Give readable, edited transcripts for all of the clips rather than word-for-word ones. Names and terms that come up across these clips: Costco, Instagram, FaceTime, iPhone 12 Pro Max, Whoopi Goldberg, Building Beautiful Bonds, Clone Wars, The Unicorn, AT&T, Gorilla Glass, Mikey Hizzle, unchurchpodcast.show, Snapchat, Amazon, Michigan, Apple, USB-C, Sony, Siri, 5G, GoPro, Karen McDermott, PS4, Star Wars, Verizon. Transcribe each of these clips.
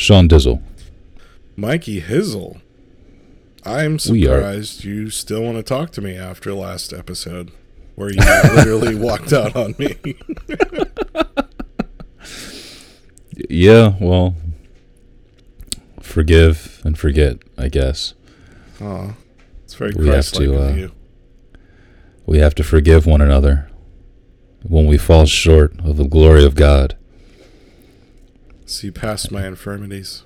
Sean Dizzle. Mikey Hizzle. I'm surprised you still want to talk to me after last episode where you literally walked out on me. Yeah, well, forgive and forget, I guess. Oh, it's very Christ-like of you. We have to forgive one another when we fall short of the glory of God. See past my infirmities.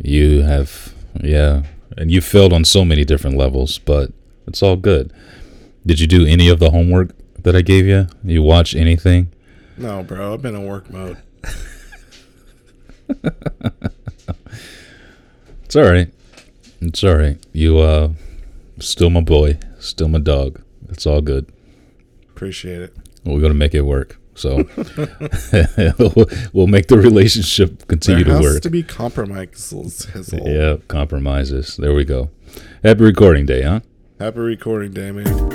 You have, yeah. And you failed on so many different levels, but it's all good. Did you do any of the homework that I gave you? You watch anything? No, bro. I've been in work mode. It's all right. It's all right. You still my boy. Still my dog. It's all good. Appreciate it. We're going to make it work. So we'll make the relationship continue to work. There has to be compromises. Yeah, compromises. There we go. Happy recording day, huh? Happy recording day, man.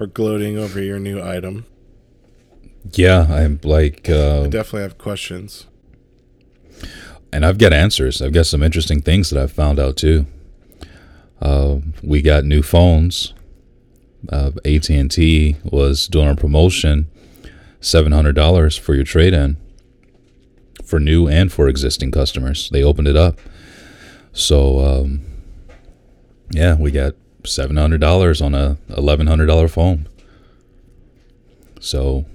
Or gloating over your new item. Yeah, I'm like... I definitely have questions. And I've got answers. I've got some interesting things that I've found out, too. We got new phones. AT&T was doing a promotion, $700 for your trade-in, for new and for existing customers. They opened it up. So, yeah, we got $700 on a $1,100 phone. So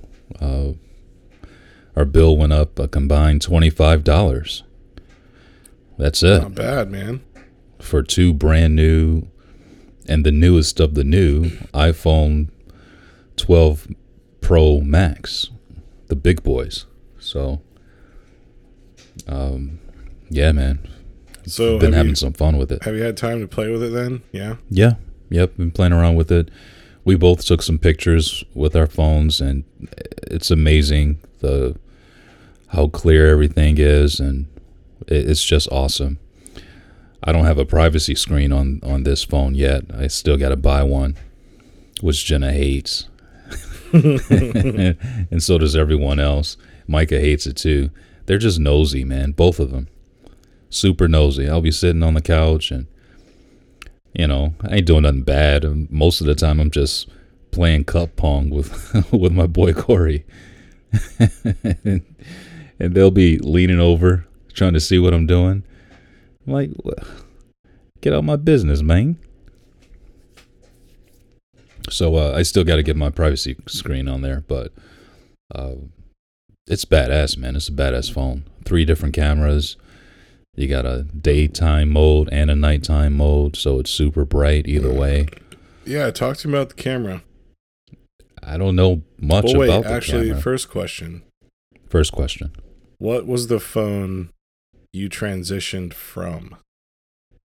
our bill went up a combined $25. That's it. Not bad, man. For two brand new and the newest of the new iPhone 12 Pro Max, the big boys. So, yeah, man. So been having some fun with it. Have you had time to play with it then? Yeah. Yeah. Yep. Been playing around with it. We both took some pictures with our phones, and it's amazing the how clear everything is, and it's just awesome. I don't have a privacy screen on this phone yet. I still got to buy one, which Jenna hates, and so does everyone else. Micah hates it too. They're just nosy, man. Both of them. Super nosy. I'll be sitting on the couch and, you know, I ain't doing nothing bad. Most of the time I'm just playing cup pong with my boy Corey. and they'll be leaning over trying to see what I'm doing. I'm like, get out of my business, man. So I still got to get my privacy screen on there, but it's badass, man. It's a badass phone. 3 different cameras. You got a daytime mode and a nighttime mode, so it's super bright either way. Yeah, talk to me about the camera. I don't know much about the camera. Actually, first question. What was the phone you transitioned from?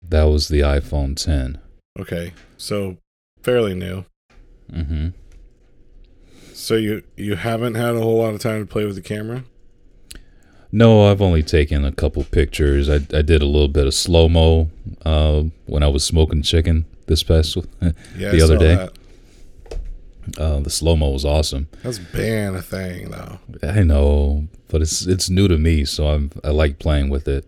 That was the iPhone 10. Okay, so fairly new. Mm-hmm. So you haven't had a whole lot of time to play with the camera? No, I've only taken a couple pictures. I did a little bit of slow-mo when I was smoking chicken this past the other day. That. The slow-mo was awesome. That's been a thing, though. I know, but it's new to me, so I like playing with it.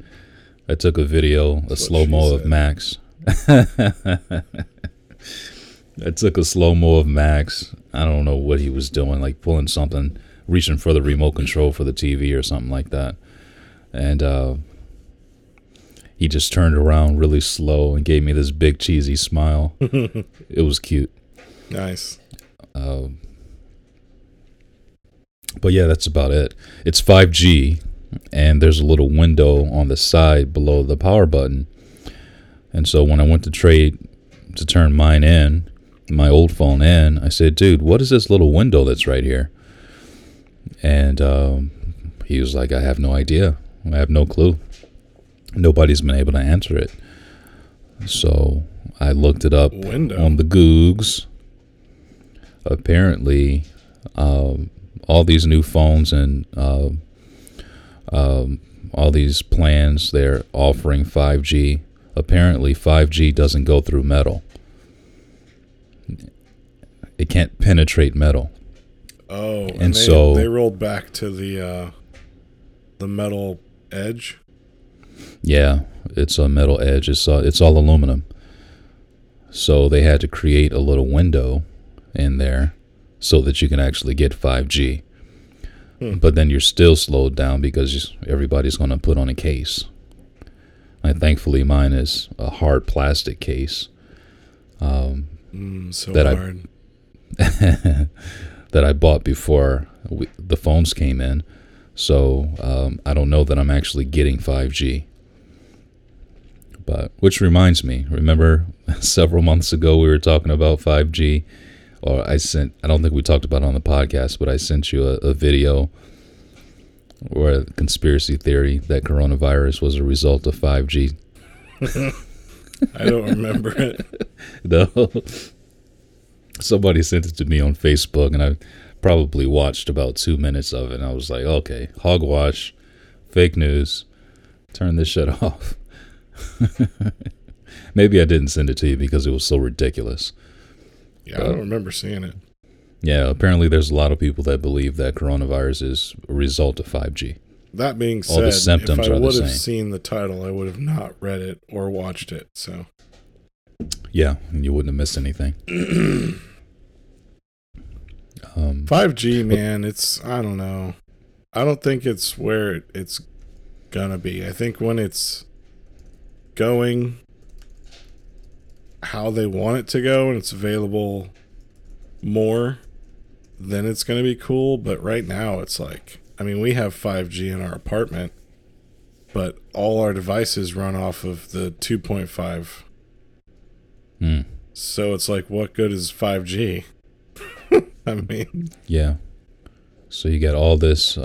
I took a video, a slow-mo of Max. I took a slow-mo of Max. I don't know what he was doing, like pulling something, reaching for the remote control for the TV or something like that. And he just turned around really slow and gave me this big cheesy smile. It was cute. Nice. But yeah, that's about it. It's 5G, and there's a little window on the side below the power button. And so when I went to trade to turn mine in, my old phone in, I said, dude, what is this little window that's right here? And he was like, I have no idea. I have no clue. Nobody's been able to answer it. So I looked it up on the Googs. Apparently, all these new phones and all these plans, they're offering 5G. Apparently, 5G doesn't go through metal. It can't penetrate metal. Oh, and so they rolled back to the metal edge. Yeah, it's a metal edge. It's all aluminum. So they had to create a little window in there so that you can actually get 5G. But then you're still slowed down because everybody's going to put on a case. And thankfully, mine is a hard plastic case. That I bought before the phones came in. So I don't know that I'm actually getting 5G. But which reminds me, remember several months ago we were talking about 5G, or I don't think we talked about it on the podcast, but I sent you a video or a conspiracy theory that coronavirus was a result of 5G. I don't remember it. No. Somebody sent it to me on Facebook, and I probably watched about 2 minutes of it, and I was like, okay, hogwash, fake news, turn this shit off. Maybe I didn't send it to you because it was so ridiculous. Yeah, I don't remember seeing it. Yeah, apparently there's a lot of people that believe that coronavirus is a result of 5G. That being said, all the symptoms are the same. If I would have seen the title, I would have not read it or watched it, so... Yeah, and you wouldn't have missed anything. 5G, man, I don't know. I don't think it's where it's gonna be. I think when it's going how they want it to go and it's available more, then it's gonna be cool. But right now it's like, I mean, we have 5G in our apartment, but all our devices run off of the 2.5. So it's like, what good is 5G? I mean, yeah. So you got all this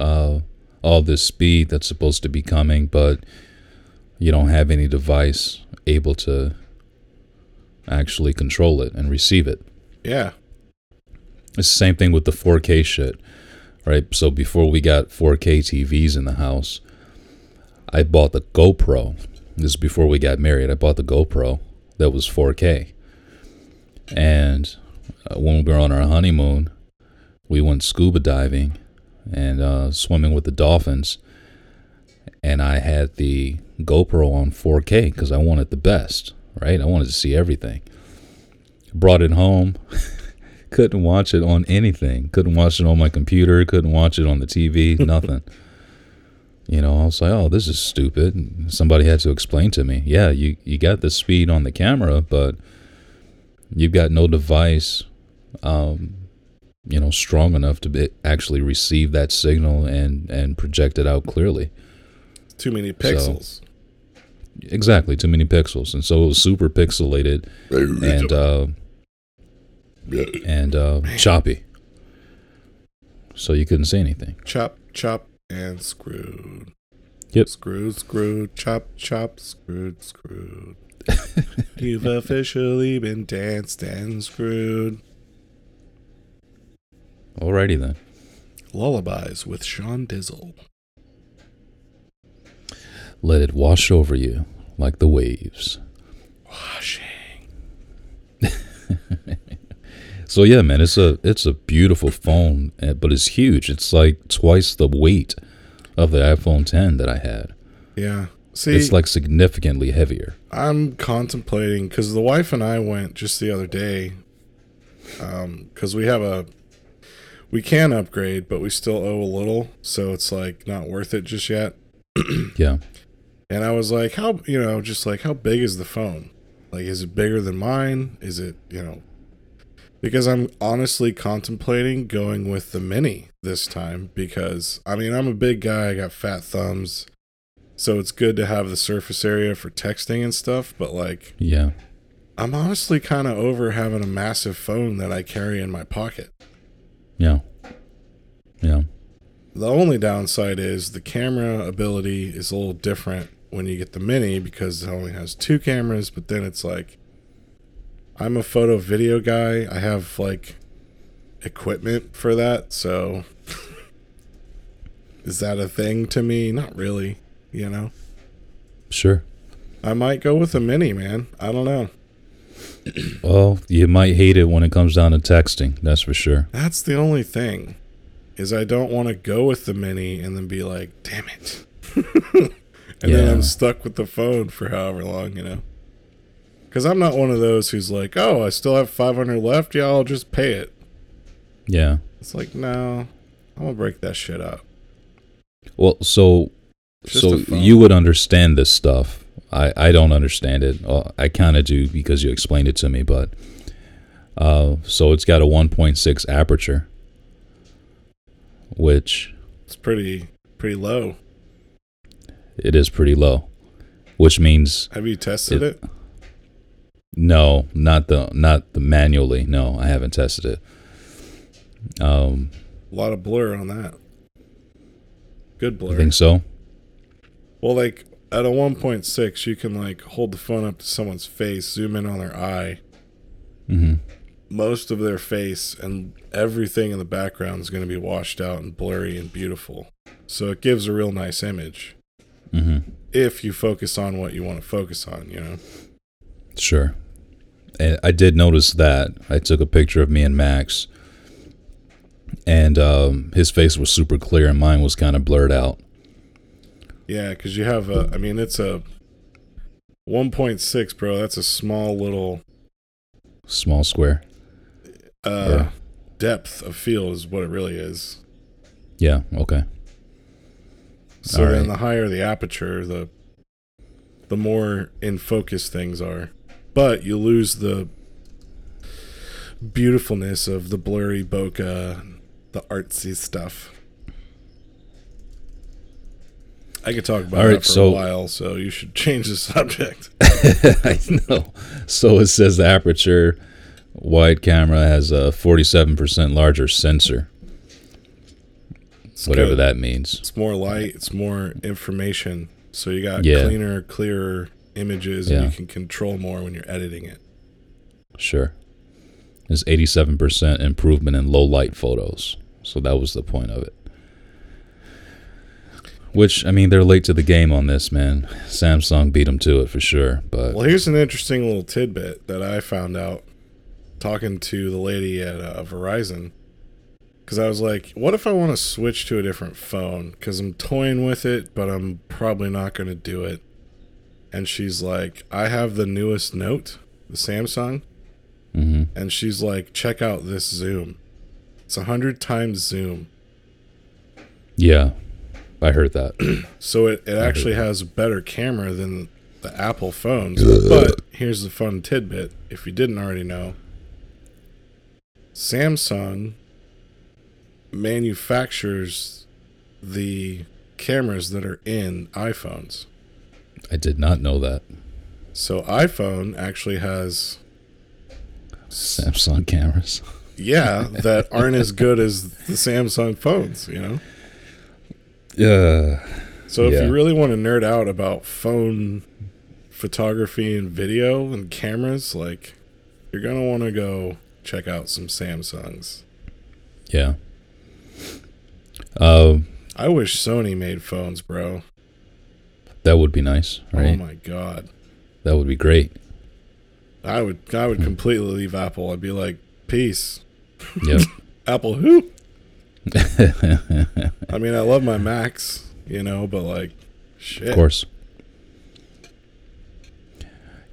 speed that's supposed to be coming, but you don't have any device able to actually control it and receive it. Yeah. It's the same thing with the 4K shit, right? So before we got 4K TVs in the house, I bought the GoPro. This is before we got married. I bought the GoPro. That was 4K. And when we were on our honeymoon, we went scuba diving and swimming with the dolphins. And I had the GoPro on 4K because I wanted the best, right? I wanted to see everything. Brought it home. Couldn't watch it on anything. Couldn't watch it on my computer. Couldn't watch it on the TV. Nothing. You know, I was like, oh, this is stupid. And somebody had to explain to me, yeah, you got the speed on the camera, but you've got no device, strong enough to actually receive that signal and project it out clearly. Too many pixels. So, exactly, too many pixels. And so it was super pixelated and choppy. So you couldn't see anything. Chop, chop. And screwed. Yep. Screwed, screwed, chop, chop, screwed, screwed. You've officially been danced and screwed. Alrighty then. Lullabies with Sean Dizzle. Let it wash over you like the waves. Washing. So yeah, man, it's a beautiful phone, but it's huge. It's like twice the weight of the iPhone 10 that I had. Yeah, see, it's like significantly heavier. I'm contemplating, because the wife and I went just the other day, because we can upgrade, but we still owe a little, so it's like not worth it just yet. Yeah, and I was like, how big is the phone? Like, is it bigger than mine? Is it Because I'm honestly contemplating going with the mini this time because, I mean, I'm a big guy. I got fat thumbs. So it's good to have the surface area for texting and stuff. But, like, yeah, I'm honestly kind of over having a massive phone that I carry in my pocket. Yeah. Yeah. The only downside is the camera ability is a little different when you get the mini because it only has two cameras. But then it's like, I'm a photo video guy. I have like equipment for that. So is that a thing to me? Not really, you know? Sure. I might go with a mini, man. I don't know. Well, you might hate it when it comes down to texting. That's for sure. That's the only thing is I don't want to go with the mini and then be like, damn it. And then I'm stuck with the phone for however long, you know? Because I'm not one of those who's like, oh, I still have $500 left. Yeah, I'll just pay it. Yeah. It's like, no, I'm going to break that shit up. Well, so you would understand this stuff. I don't understand it. I kind of do because you explained it to me. But so it's got a 1.6 aperture, which it's pretty low. It is pretty low, which means. Have you tested it? No, not the manually. No, I haven't tested it. A lot of blur on that. Good blur. I think so. Well, like at a 1.6, you can like hold the phone up to someone's face, zoom in on their eye, most of their face, and everything in the background is going to be washed out and blurry and beautiful. So it gives a real nice image if you focus on what you want to focus on, you know. Sure. And I did notice that. I took a picture of me and Max, and his face was super clear and mine was kind of blurred out. Yeah, because you have a, I mean, it's a 1.6, bro. That's a small square. Depth of field is what it really is. Yeah, okay. So then the higher the aperture, the more in focus things are. But you lose the beautifulness of the blurry bokeh, the artsy stuff. I could talk about that for a while, so you should change the subject. I know. So it says the aperture wide camera has a 47% larger sensor. It's whatever good. That means. It's more light. It's more information. So you got cleaner, clearer images, and you can control more when you're editing it. Sure. There's 87% improvement in low light photos. So that was the point of it. Which, I mean, they're late to the game on this, man. Samsung beat them to it for sure. But well, here's an interesting little tidbit that I found out talking to the lady at Verizon. Because I was like, what if I want to switch to a different phone? Because I'm toying with it, but I'm probably not going to do it. And she's like, I have the newest Note, the Samsung. And she's like, check out this zoom. It's 100 times zoom. Yeah. I heard that. So it actually has a better camera than the Apple phones. But here's the fun tidbit, if you didn't already know. Samsung manufactures the cameras that are in iPhones. I did not know that. So iPhone actually has Samsung cameras. Yeah, that aren't as good as the Samsung phones, you know? So if you really want to nerd out about phone photography and video and cameras, like, you're going to want to go check out some Samsungs. Yeah. I wish Sony made phones, bro. That would be nice, right? Oh, my God. That would be great. I would completely leave Apple. I'd be like, peace. Yep. Apple who? I mean, I love my Macs, you know, but like, shit. Of course.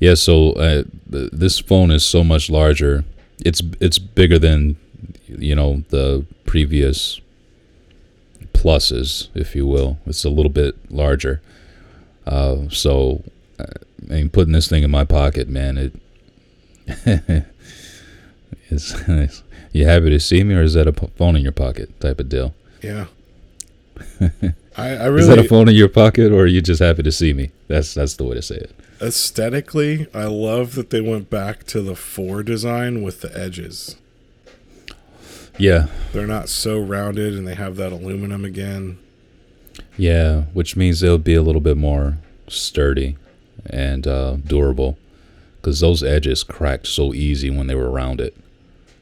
Yeah, so this phone is so much larger. It's bigger than, you know, the previous pluses, if you will. It's a little bit larger. So, I mean, putting this thing in my pocket, man, Is you happy to see me, or is that a phone in your pocket type of deal? Yeah. I really, is that a phone in your pocket, or are you just happy to see me? That's the way to say it. Aesthetically, I love that they went back to the 4 design with the edges. Yeah. They're not so rounded, and they have that aluminum again. Yeah, which means they'll be a little bit more sturdy and durable, because those edges cracked so easy when they were rounded.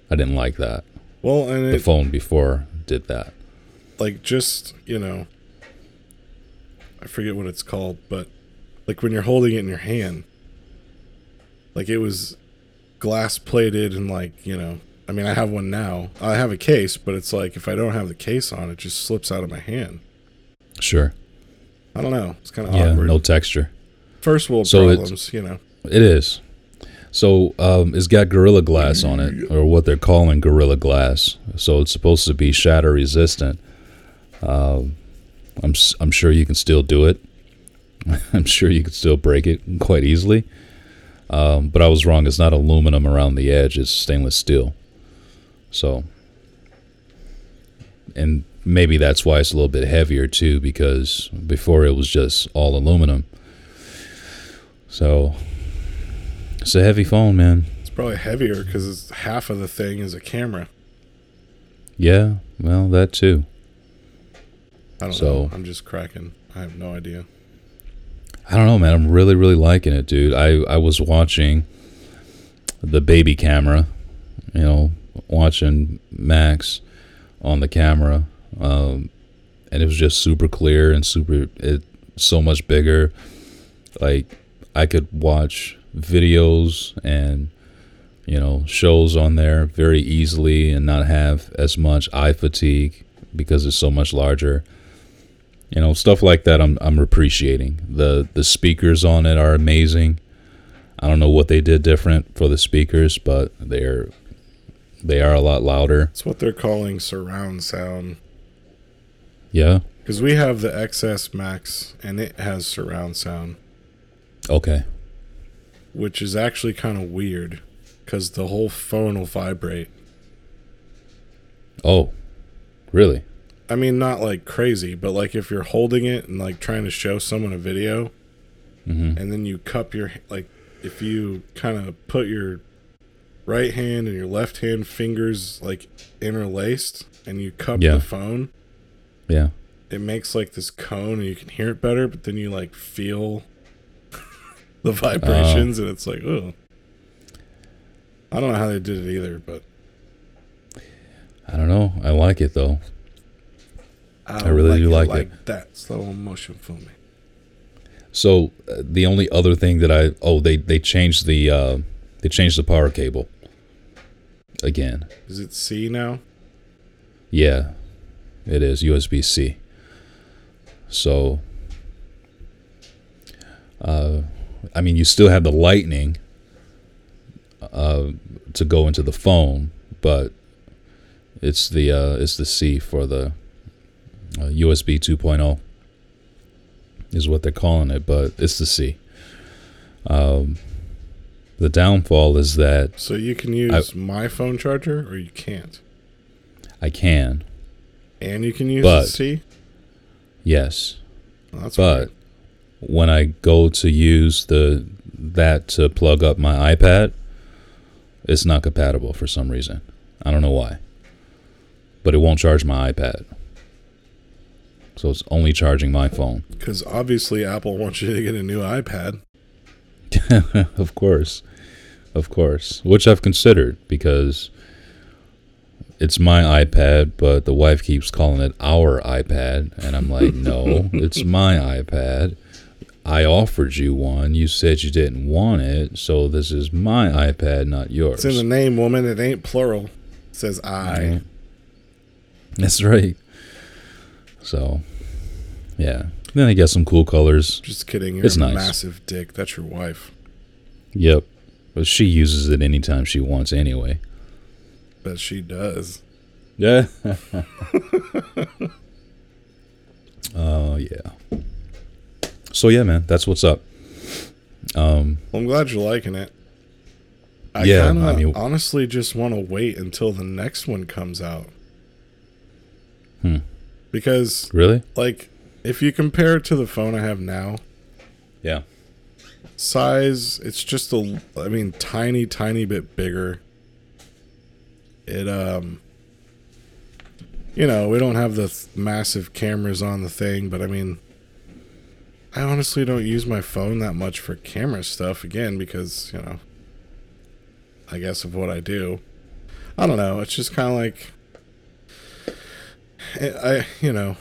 I didn't like that. Well, and the phone before did that. Like, just, you know, I forget what it's called, but like when you're holding it in your hand, like it was glass plated and like, you know, I mean, I have one now. I have a case, but it's like if I don't have the case on, it just slips out of my hand. Sure. I don't know. It's kind of awkward. No texture. First world problems, you know. It is. So it's got Gorilla Glass on it, or what they're calling Gorilla Glass. So it's supposed to be shatter resistant. I'm sure you can still do it. I'm sure you can still break it quite easily. But I was wrong. It's not aluminum around the edge. It's stainless steel. So, and maybe that's why it's a little bit heavier too, because before it was just all aluminum. So. It's a heavy phone, man. It's probably heavier because half of the thing is a camera. Yeah, well, that too. I don't know. I'm just cracking. I have no idea. I don't know, man. I'm really, really liking it, dude. I was watching the baby camera, you know, watching Max on the camera, and it was just super clear and super. It's so much bigger. Like, I could watch videos and, you know, shows on there very easily and not have as much eye fatigue because it's so much larger. You know, stuff like that I'm appreciating. The speakers on it are amazing. I don't know what they did different for the speakers, but they are a lot louder. It's what they're calling surround sound. Yeah. Because we have the XS Max and it has surround sound. Okay. Which is actually kind of weird because the whole phone will vibrate. Oh, really? I mean, not like crazy, but like if you're holding it and like trying to show someone a video, mm-hmm. and then you cup your, like if you kind of put your right hand and your left hand fingers like interlaced and you cup the phone, it makes like this cone and you can hear it better, but then you like feel the vibrations, and it's like, oh, I don't know how they did it either, but I don't know. I like it though. I really do like it. Like that slow motion for me. So the only other thing that they changed the power cable again. Is it C now? Yeah, it is USB-C. So. I mean, you still have the lightning to go into the phone, but it's the C for the USB 2.0 is what they're calling it, but it's the C. The downfall is that... So you can use my phone charger, or you can't? I can. And you can use the C? Yes. Well, that's weird. When I go to use that to plug up my iPad, it's not compatible for some reason. I don't know why. But it won't charge my iPad. So it's only charging my phone. Because obviously Apple wants you to get a new iPad. Of course. Of course. Which I've considered because it's my iPad, but the wife keeps calling it our iPad. And I'm like, no, it's my iPad. I offered you one. You said you didn't want it, so this is my iPad, not yours. It's in the name, woman. It ain't plural. It says I. Right. That's right. So, yeah. Then I got some cool colors. Just kidding. You're a massive dick. That's your wife. Yep. But she uses it anytime she wants anyway. But she does. Yeah. Oh, yeah. So yeah, man, that's what's up. Well, I'm glad you're liking it. I honestly just want to wait until the next one comes out. Because really, like, if you compare it to the phone I have now, yeah, size, it's just a, I mean, tiny bit bigger. It you know, we don't have the massive cameras on the thing, but I mean, I honestly don't use my phone that much for camera stuff again because, you know, I guess of what I do. I don't know. It's just kind of like, you know,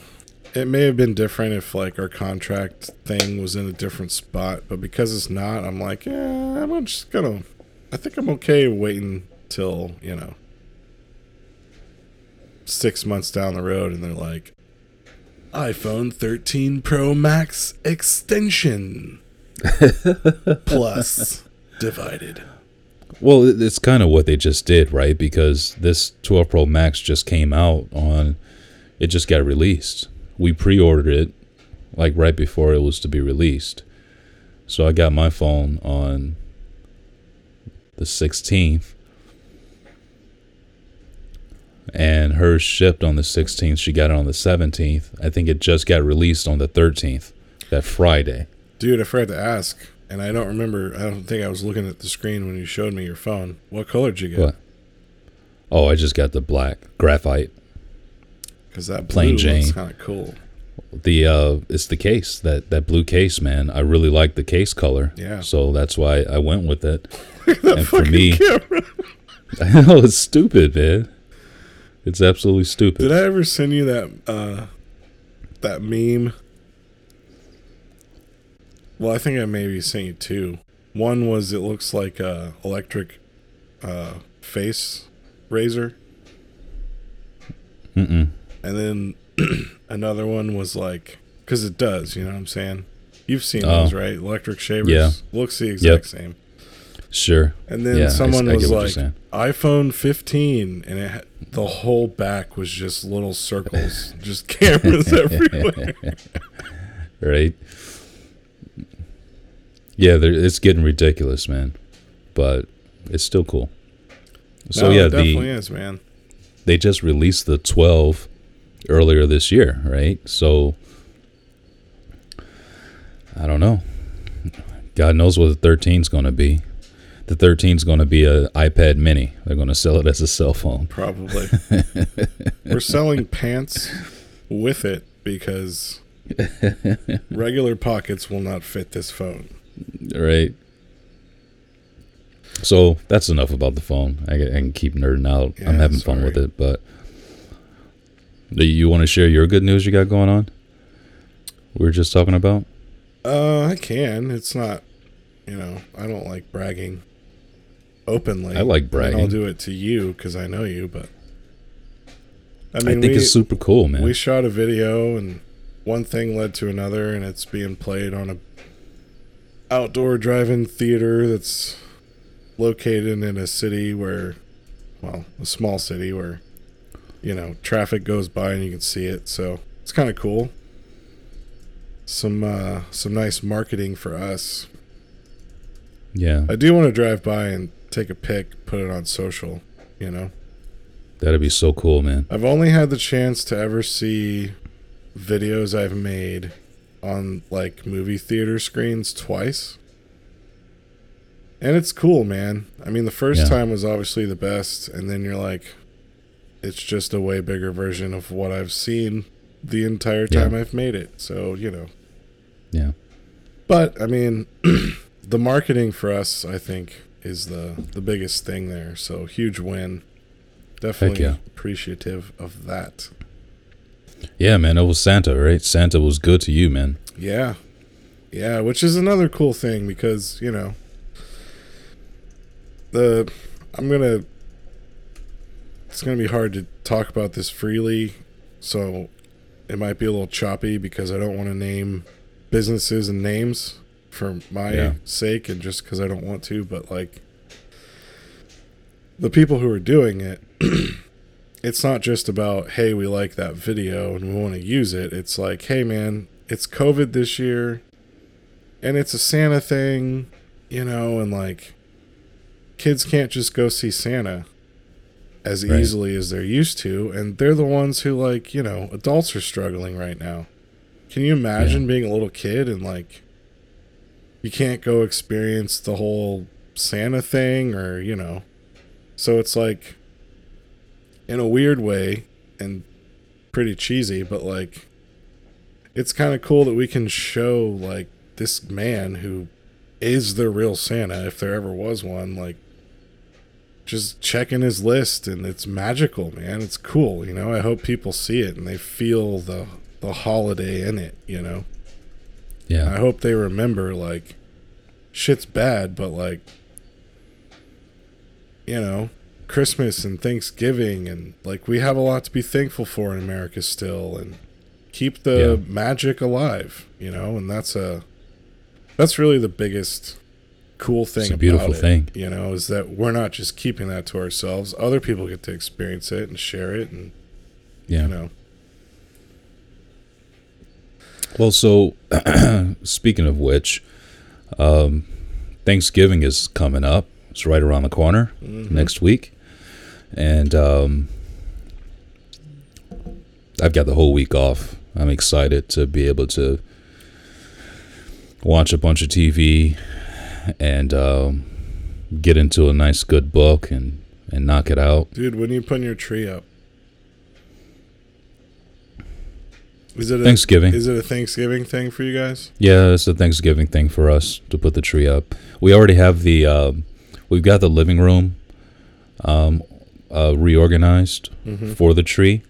it may have been different if, like, our contract thing was in a different spot, but because it's not, I'm like, yeah, I'm just gonna, I think I'm okay waiting till, you know, 6 months down the road and they're like, iPhone 13 Pro Max extension plus divided. Well, it's kind of what they just did, right? Because this 12 Pro Max just came out on, it just got released. We pre-ordered it like right before it was to be released. So I got my phone on the 16th. And hers shipped on the 16th. She got it on the 17th. I think it just got released on the 13th, that Friday. Dude, I forgot to ask, and I don't remember. I don't think I was looking at the screen when you showed me your phone. What color did you get? What? Oh, I just got the black graphite. Because that blue looks kind of cool. The it's the case, that blue case, man. I really like the case color. Yeah. So that's why I went with it. Look at that and fucking for me, camera. I know, it's stupid, man. It's absolutely stupid. Did I ever send you that meme? Well, I think I maybe sent you two. One was, it looks like a electric face razor. And then another one was like, because it does, you know what I'm saying? You've seen those, right? Electric shavers. Yeah. Looks the exact same. Sure. And then someone was like, iPhone 15, and it the whole back was just little circles, just cameras everywhere. Right? Yeah, it's getting ridiculous, man. But it's still cool. So no, yeah, it definitely is, man. They just released the 12 earlier this year, right? So I don't know. God knows what the 13's going to be. The 13's going to be an iPad mini. They're going to sell it as a cell phone. Probably. We're selling pants with it because regular pockets will not fit this phone. Right. So that's enough about the phone. I can keep nerding out. Yeah, I'm having fun with it. But do you want to share your good news you got going on? We were just talking about? I can. It's not, you know, I don't like bragging openly. I like bragging. And I'll do it to you because I know you, but I mean, I think it's super cool, man. We shot a video and one thing led to another, and it's being played on a outdoor drive-in theater that's located in a city where, well, a small city where, you know, traffic goes by and you can see it. So it's kind of cool. Some nice marketing for us. Yeah. I do want to drive by and take a pic, put it on social, you know? That'd be so cool, man. I've only had the chance to ever see videos I've made on, like, movie theater screens twice. And it's cool, man. I mean, the first time was obviously the best, and then you're like, it's just a way bigger version of what I've seen the entire time I've made it. So, you know. Yeah. But, I mean... The marketing for us, I think, is the biggest thing there. So huge win. Definitely appreciative of that. Yeah, man. It was Santa, right? Santa was good to you, man. Yeah. Yeah, which is another cool thing because, you know, it's going to be hard to talk about this freely. So it might be a little choppy because I don't want to name businesses and names for my sake and just because I don't want to, but like the people who are doing it, it's not just about, hey, we like that video and we want to use it. It's like, hey man, it's COVID this year and it's a Santa thing, you know, and like kids can't just go see Santa as easily as they're used to, and they're the ones who, like, you know, adults are struggling right now. Can you imagine being a little kid and, like, you can't go experience the whole Santa thing, or, you know? So it's like, in a weird way, and pretty cheesy, but, like, it's kind of cool that we can show, like, this man who is the real Santa, if there ever was one, like, just checking his list, and it's magical, man. It's cool, you know? I hope people see it and they feel the holiday in it, you know? Yeah. I hope they remember, like, shit's bad, but, like, you know, Christmas and Thanksgiving, and, like, we have a lot to be thankful for in America still, and keep the magic alive, you know? And that's really the biggest cool thing. It's a beautiful thing, you know, is that we're not just keeping that to ourselves. Other people get to experience it and share it, and you know. Well, so speaking of which, Thanksgiving is coming up. It's right around the corner next week, and I've got the whole week off. I'm excited to be able to watch a bunch of TV and get into a nice good book and knock it out. Dude, when are you putting your tree up? Is it Thanksgiving? Is it a Thanksgiving thing for you guys? Yeah, it's a Thanksgiving thing for us to put the tree up. We already have the we've got the living room reorganized for the tree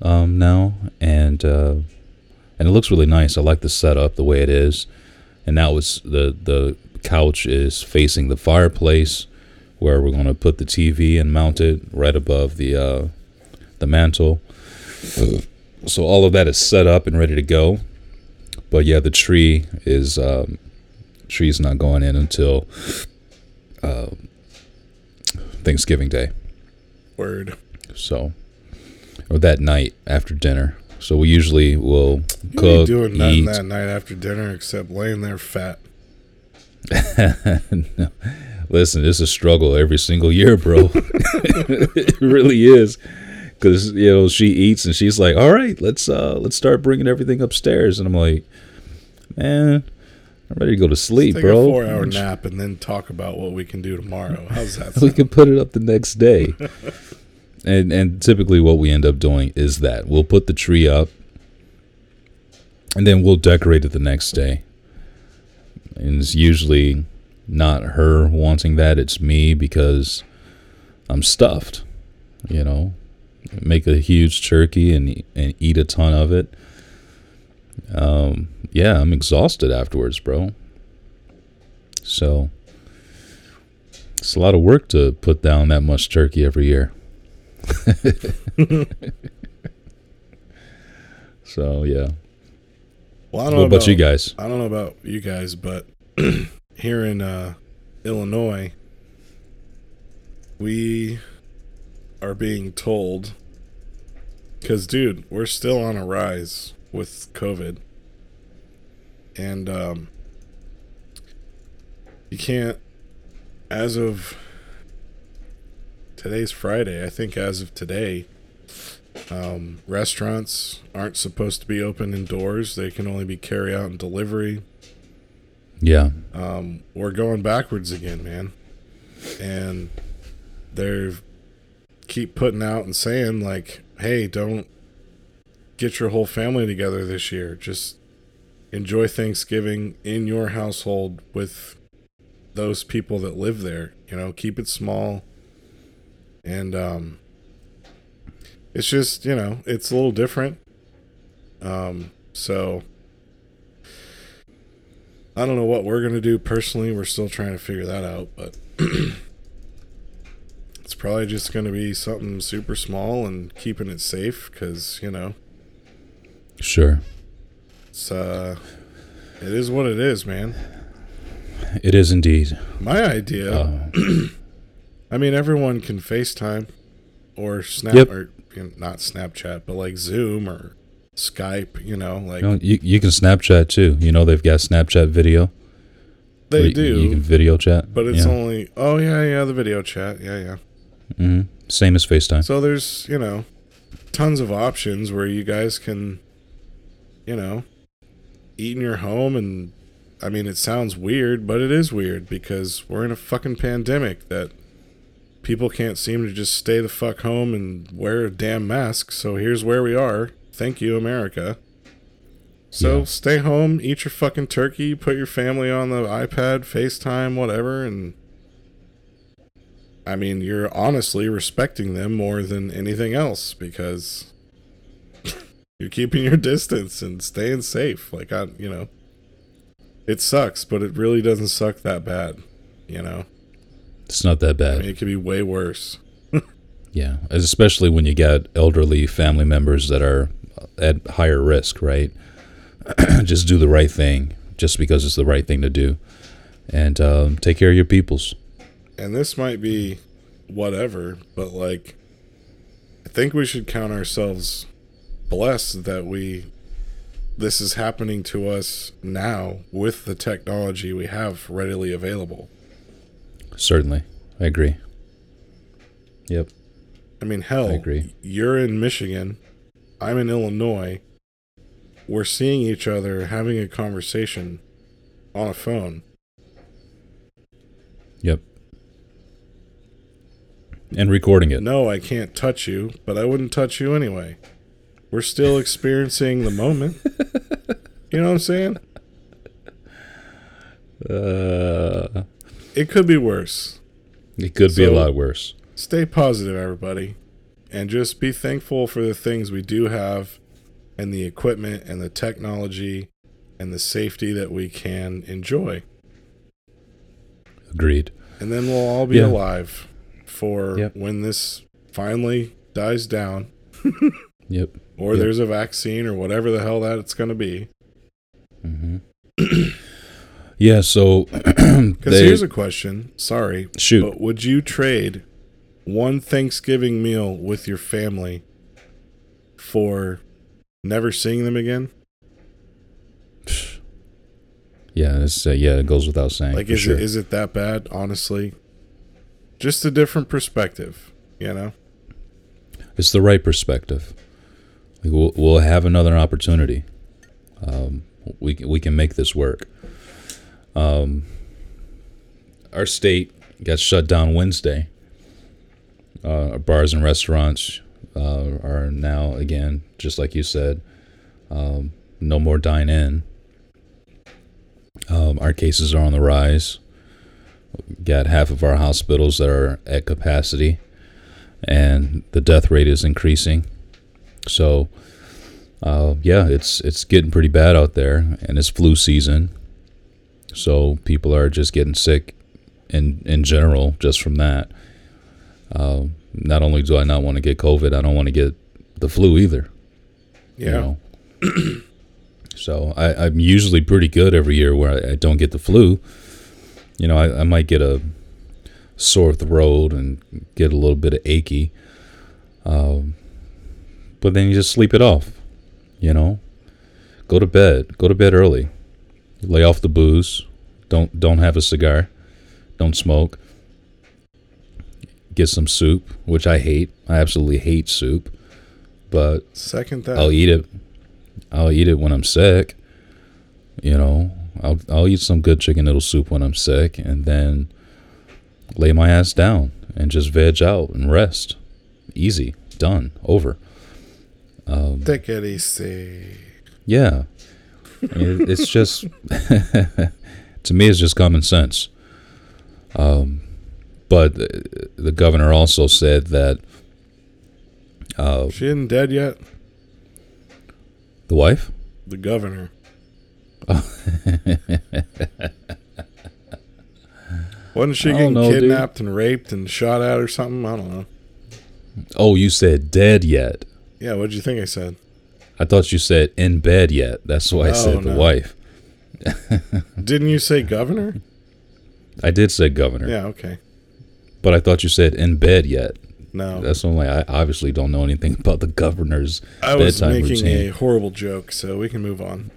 now, and it looks really nice. I like the setup the way it is, and now it's the couch is facing the fireplace, where we're going to put the TV and mount it right above the mantle. So all of that is set up and ready to go. But yeah, the tree is tree's not going in until Thanksgiving Day. Word. So, or that night after dinner. So we usually will cook, you ain't doing nothing that night after dinner except laying there fat. No. Listen, it's a struggle every single year, bro. It really is, because, you know, she eats and she's like, "All right, let's start bringing everything upstairs," and I'm like, "Man, I'm ready to go to sleep, bro. Take a 4-hour nap and then talk about what we can do tomorrow. How's that sound?" We can put it up the next day. And typically what we end up doing is that we'll put the tree up, and then we'll decorate it the next day. And it's usually not her wanting that, it's me, because I'm stuffed, you know. Make a huge turkey and eat a ton of it. Yeah, I'm exhausted afterwards, bro. So it's a lot of work to put down that much turkey every year. So yeah. Well, I don't know about you guys. I don't know about you guys, but here in Illinois, we are being told, because, dude, we're still on a rise with COVID, and you can't, as of today's Friday, I think as of today, restaurants aren't supposed to be open indoors. They can only be carry out and delivery. Yeah. We're going backwards again, man. And they keep putting out and saying, like, "Hey, don't get your whole family together this year. Just enjoy Thanksgiving in your household with those people that live there. You know, keep it small." And it's just, you know, it's a little different. So I don't know what we're going to do personally. We're still trying to figure that out, but it's probably just going to be something super small and keeping it safe, because, you know. Sure. It's, it is what it is, man. It is indeed. My idea... I mean, everyone can FaceTime or Snap, or, you know, not Snapchat, but like Zoom or Skype, you know, like, you know, you can Snapchat too. You know, they've got Snapchat video. They do. You can video chat. But it's only, the video chat. Yeah. Mm-hmm. Same as FaceTime. So there's, tons of options where you guys can, eat in your home. And, I mean, it sounds weird, but it is weird because we're in a fucking pandemic that people can't seem to just stay the fuck home and wear a damn mask. So here's where we are. Thank you, America. So stay home, eat your fucking turkey, put your family on the iPad, FaceTime, whatever, and I mean, you're honestly respecting them more than anything else because you're keeping your distance and staying safe. Like, it sucks, but it really doesn't suck that bad, It's not that bad. I mean, it could be way worse. Yeah, especially when you got elderly family members that are at higher risk, right? Just do the right thing just because it's the right thing to do. And take care of your peoples. And this might be whatever, but I think we should count ourselves blessed that this is happening to us now with the technology we have readily available. Certainly. I agree. Yep. I mean, hell, I agree. You're in Michigan. I'm in Illinois. We're seeing each other, having a conversation on a phone. Yep. And recording it. No, I can't touch you, but I wouldn't touch you anyway. We're still experiencing the moment. You know what I'm saying? It could be worse. It could be a lot worse. Stay positive, everybody. And just be thankful for the things we do have and the equipment and the technology and the safety that we can enjoy. Agreed. And then we'll all be alive for when this finally dies down. Yep. Or there's a vaccine or whatever the hell that it's going to be. Mm-hmm. Yeah, so... Because here's a question. Sorry. Shoot. But would you trade one Thanksgiving meal with your family for... never seeing them again? Yeah, it goes without saying. Like, is it that bad, honestly? Just a different perspective, It's the right perspective. We'll have another opportunity. We can make this work. Our state got shut down Wednesday. Our bars and restaurants... are now, again, just like you said, no more dine-in. Our cases are on the rise. We've got half of our hospitals that are at capacity, and the death rate is increasing. So, it's getting pretty bad out there, and it's flu season. So people are just getting sick in general just from that. Not only do I not want to get COVID, I don't want to get the flu either. Yeah. So I'm usually pretty good every year where I don't get the flu. I might get a sore throat and get a little bit of achy. But then you just sleep it off, Go to bed. Go to bed early. Lay off the booze. Don't have a cigar. Don't smoke. Get some soup, which I hate. I absolutely hate soup, but second that, I'll eat it. I'll eat it when I'm sick. I'll eat some good chicken noodle soup when I'm sick, and then lay my ass down and just veg out and rest. Easy, done, over. Take it easy. Yeah, it's just to me, it's just common sense. But the governor also said that... she isn't dead yet. The wife? The governor. Oh. Wasn't she getting kidnapped and raped and shot at or something? I don't know. Oh, you said dead yet. Yeah, what did you think I said? I thought you said in bed yet. That's why I said the wife. Didn't you say governor? I did say governor. Yeah, okay. But I thought you said in bed yet. No. That's only, I obviously don't know anything about the governor's bedtime routine. I was making a horrible joke, so we can move on.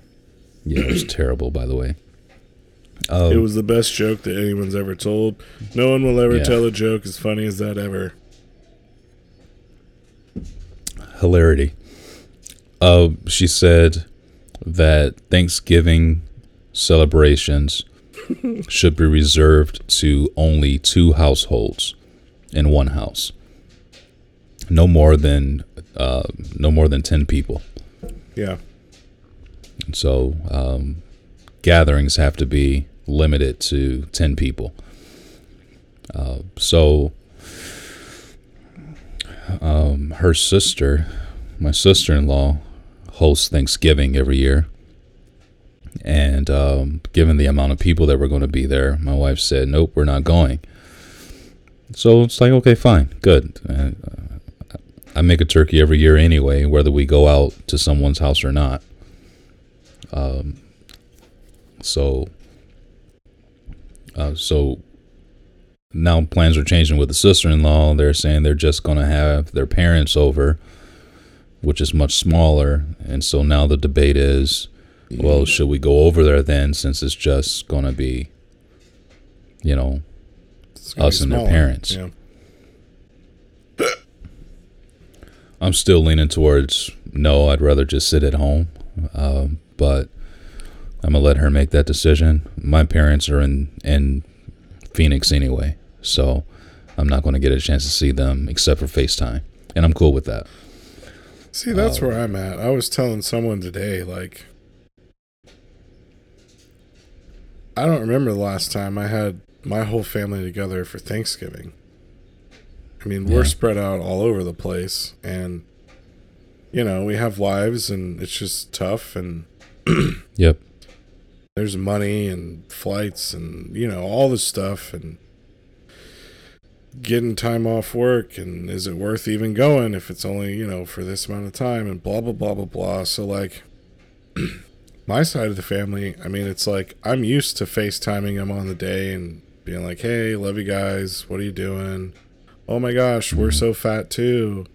Yeah, it was terrible, by the way. It was the best joke that anyone's ever told. No one will ever tell a joke as funny as that ever. Hilarity. She said that Thanksgiving celebrations should be reserved to only two households in one house. No more than 10 people. Yeah. And so gatherings have to be limited to 10 people. So her sister, my sister-in-law, hosts Thanksgiving every year. And given the amount of people that were going to be there, my wife said, nope, we're not going. So it's like, okay, fine, good. I make a turkey every year anyway, whether we go out to someone's house or not. So now plans are changing with the sister-in-law. They're saying they're just going to have their parents over, which is much smaller. And so now the debate is, well, should we go over there then, since it's just going to be, you know, us and their parents? Yeah. I'm still leaning towards no, I'd rather just sit at home, but I'm going to let her make that decision. My parents are in Phoenix anyway, so I'm not going to get a chance to see them except for FaceTime, and I'm cool with that. See, that's where I'm at. I was telling someone today, like, I don't remember the last time I had my whole family together for Thanksgiving. I mean, we're spread out all over the place, and, you know, we have lives, and it's just tough, and yep, there's money and flights and, you know, all this stuff, and getting time off work, and is it worth even going if it's only, you know, for this amount of time, and blah, blah, blah, blah, blah. So, like, my side of the family, I mean, it's like, I'm used to FaceTiming them on the day and being like, hey, love you guys, what are you doing? Oh my gosh, we're so fat too.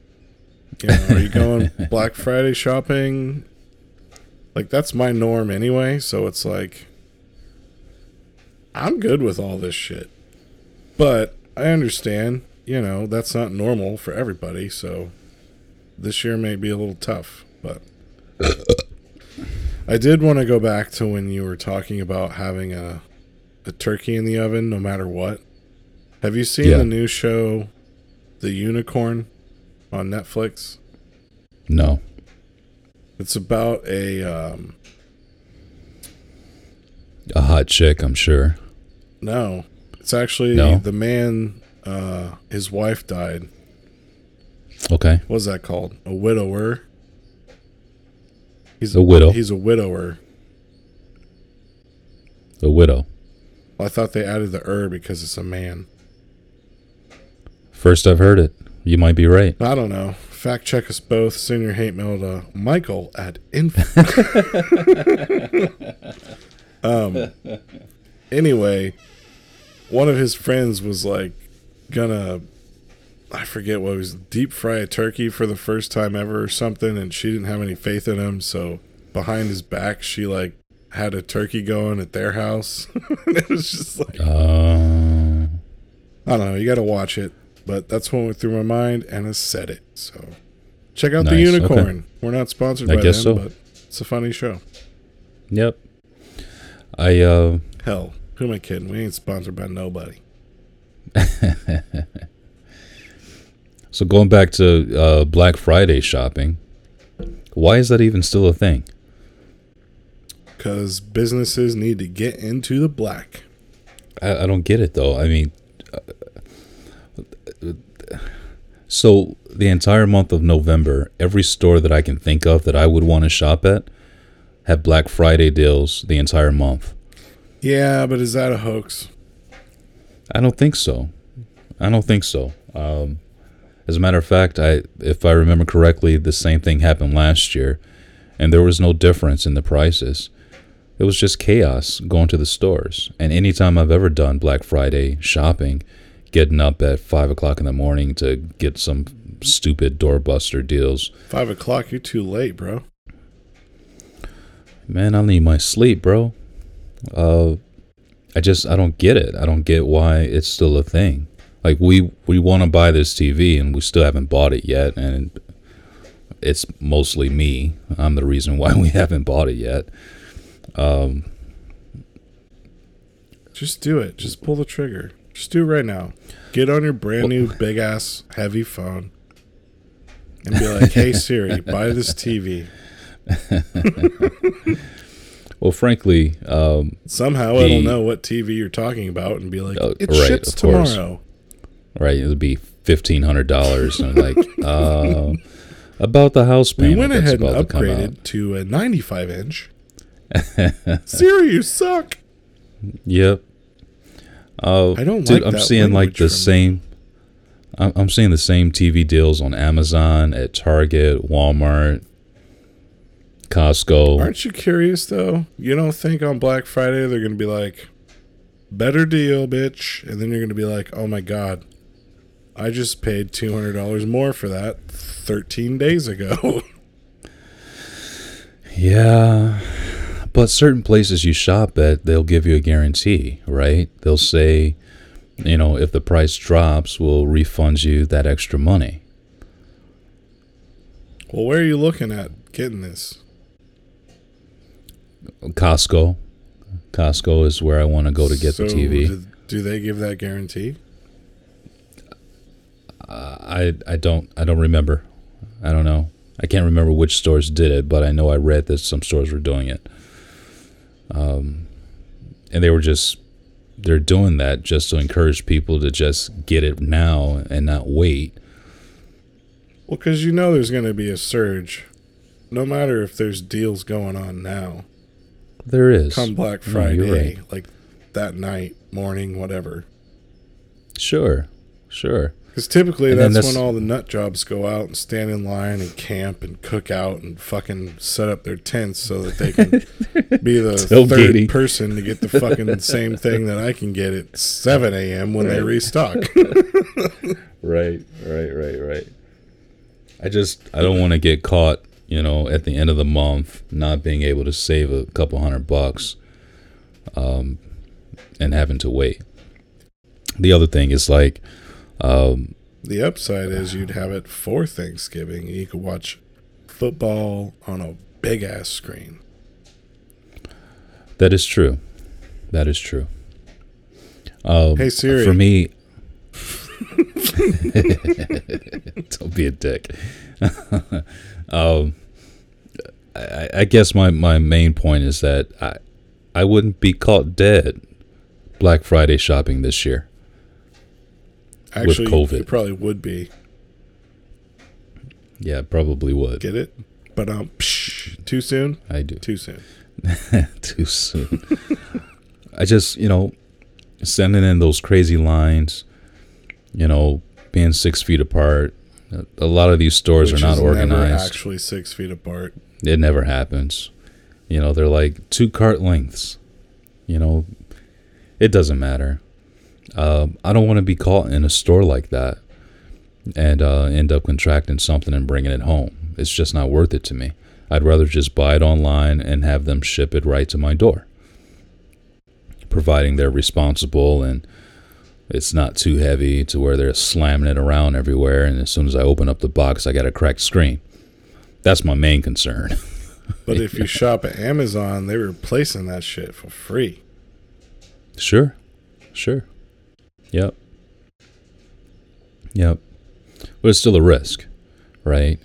You know, are you going Black Friday shopping? Like, that's my norm anyway, so it's like, I'm good with all this shit. But I understand, you know, that's not normal for everybody, so this year may be a little tough, but I did want to go back to when you were talking about having a turkey in the oven no matter what. Have you seen the new show, The Unicorn, on Netflix? No. It's about a hot chick, I'm sure. No. It's actually the man, his wife died. Okay. What's that called? A widower? He's a widow. He's a widower. A widow. Well, I thought they added the because it's a man. First I've heard it. You might be right. I don't know. Fact check us both. Send your hate mail to Michael at info. Anyway, one of his friends was like gonna, I forget what it was, deep fry a turkey for the first time ever or something, and she didn't have any faith in him, so behind his back she like had a turkey going at their house. It was just like, I don't know. You got to watch it. But that's what went through my mind, and I said it. So check out The Unicorn. Okay. We're not sponsored by them, but it's a funny show. Yep. Hell, who am I kidding? We ain't sponsored by nobody. So going back to Black Friday shopping, why is that even still a thing? Because businesses need to get into the black. I don't get it, though. I mean... So the entire month of November, every store that I can think of that I would want to shop at had Black Friday deals the entire month. Yeah, but is that a hoax? I don't think so. As a matter of fact, if I remember correctly, the same thing happened last year, and there was no difference in the prices. It was just chaos going to the stores. And anytime I've ever done Black Friday shopping, getting up at 5 o'clock in the morning to get some stupid doorbuster deals. 5 o'clock? You're too late, bro. Man, I need my sleep, bro. I don't get it. I don't get why it's still a thing. Like, we want to buy this TV, and we still haven't bought it yet, and it's mostly me. I'm the reason why we haven't bought it yet. Just do it. Just pull the trigger. Just do it right now. Get on your brand new, big-ass, heavy phone, and be like, hey, Siri, buy this TV. Well, frankly, somehow it'll know what TV you're talking about and be like, it ships tomorrow. Right, it'll be $1,500, and I'm like, about the house payment. We went ahead and upgraded to a 95-inch. Siri, you suck. Yep. I don't like that. I'm seeing like the same. I'm seeing the same TV deals on Amazon, at Target, Walmart, Costco. Aren't you curious though? You don't think on Black Friday they're going to be like, better deal, bitch, and then you're going to be like, oh my god, I just paid $200 more for that 13 days ago. Yeah, but certain places you shop at, they'll give you a guarantee, right? They'll say, you know, if the price drops, we'll refund you that extra money. Well, where are you looking at getting this? Costco. Costco is where I want to go to get the TV. Do they give that guarantee? I don't remember. I don't know. I can't remember which stores did it, but I know I read that some stores were doing it. And they're doing that just to encourage people to just get it now and not wait. Well, because you know there's going to be a surge, no matter if there's deals going on now. There is. Come Black Friday, no, you're right. Like that night, morning, whatever. Sure. Because typically that's when all the nut jobs go out and stand in line and camp and cook out and fucking set up their tents so that they can be the third person to get the fucking same thing that I can get at 7 a.m. when they restock. Right. I don't want to get caught, you know, at the end of the month not being able to save a couple $100 and having to wait. The other thing is like... the upside is you'd have it for Thanksgiving. You could watch football on a big ass screen. That is true. Hey Siri, for me, don't be a dick. I guess my main point is that I wouldn't be caught dead Black Friday shopping this year. Actually, with COVID. It probably would be. Yeah, it probably would. Get it? But too soon? I do. Too soon. Too soon. I just, you know, sending in those crazy lines, you know, being 6 feet apart. A lot of these stores are not organized. Never actually 6 feet apart. It never happens. You know, they're like 2 cart lengths. You know, it doesn't matter. I don't want to be caught in a store like that and end up contracting something and bringing it home. It's just not worth it to me. I'd rather just buy it online and have them ship it right to my door, providing they're responsible and it's not too heavy to where they're slamming it around everywhere. And as soon as I open up the box, I got a cracked screen. That's my main concern. But if you shop at Amazon, they're replacing that shit for free. Sure. Yep. But it's still a risk, right?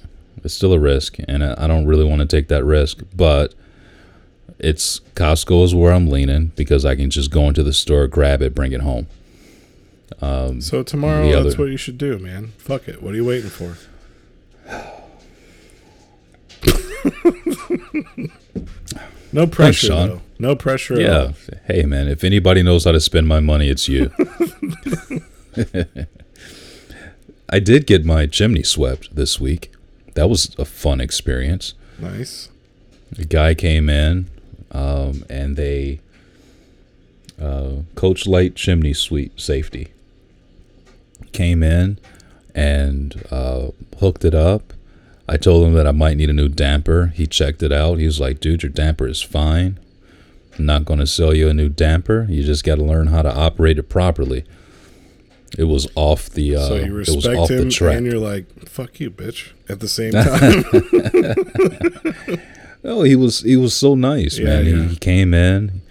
It's still a risk, and I don't really want to take that risk, but it's Costco is where I'm leaning because I can just go into the store, grab it, bring it home. So tomorrow, that's what you should do, man. Fuck it. What are you waiting for? No pressure, thanks, Sean. No pressure at all. Yeah. Hey, man, if anybody knows how to spend my money, it's you. I did get my chimney swept this week. That was a fun experience. Nice. A guy came in, and they Coach Light Chimney Sweep Safety came in and hooked it up. I told him that I might need a new damper. He checked it out. He was like, dude, your damper is fine. I'm not going to sell you a new damper. You just got to learn how to operate it properly. It was off the so you respect it was off him the track. And you're like, fuck you, bitch, at the same time. No, he was so nice, man. Yeah. He came in.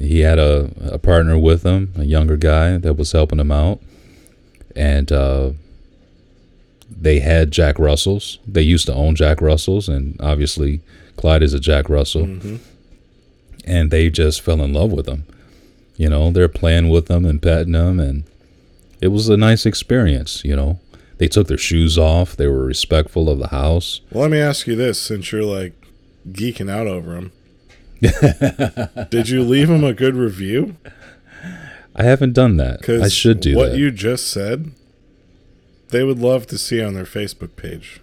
He had a partner with him, a younger guy that was helping him out. And they had Jack Russells. They used to own Jack Russells, and obviously Clyde is a Jack Russell. Mm-hmm. And they just fell in love with him. You know, they're playing with them and petting them, and it was a nice experience, you know. They took their shoes off. They were respectful of the house. Well, let me ask you this, since you're, like, geeking out over them. Did you leave them a good review? I haven't done that. I should do that. What you just said, they would love to see on their Facebook page.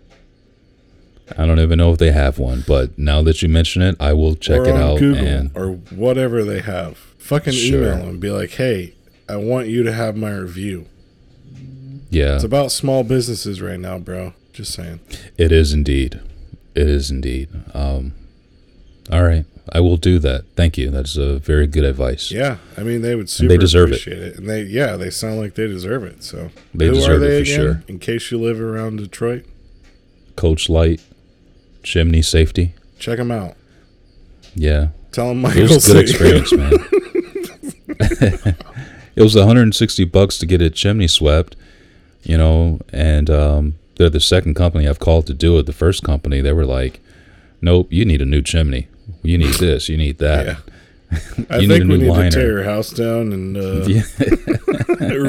I don't even know if they have one, but now that you mention it, I will check it out. Or on Google, or whatever they have. Fucking email them and be like, hey, I want you to have my review. Yeah. It's about small businesses right now, bro. Just saying. It is indeed. It is indeed. All right. I will do that. Thank you. That's a very good advice. Yeah. I mean, they would super appreciate it. And they sound like they deserve it. So they deserve it for sure. In case you live around Detroit. Coach Light, Chimney Safety. Check them out. Yeah. Tell them Michael. It was a good experience, man. It was $160 to get a chimney swept, you know, and they're the second company I've called to do it. The first company, they were like, nope, you need a new chimney. You need this. You need that. Yeah. I think we need to tear your house down and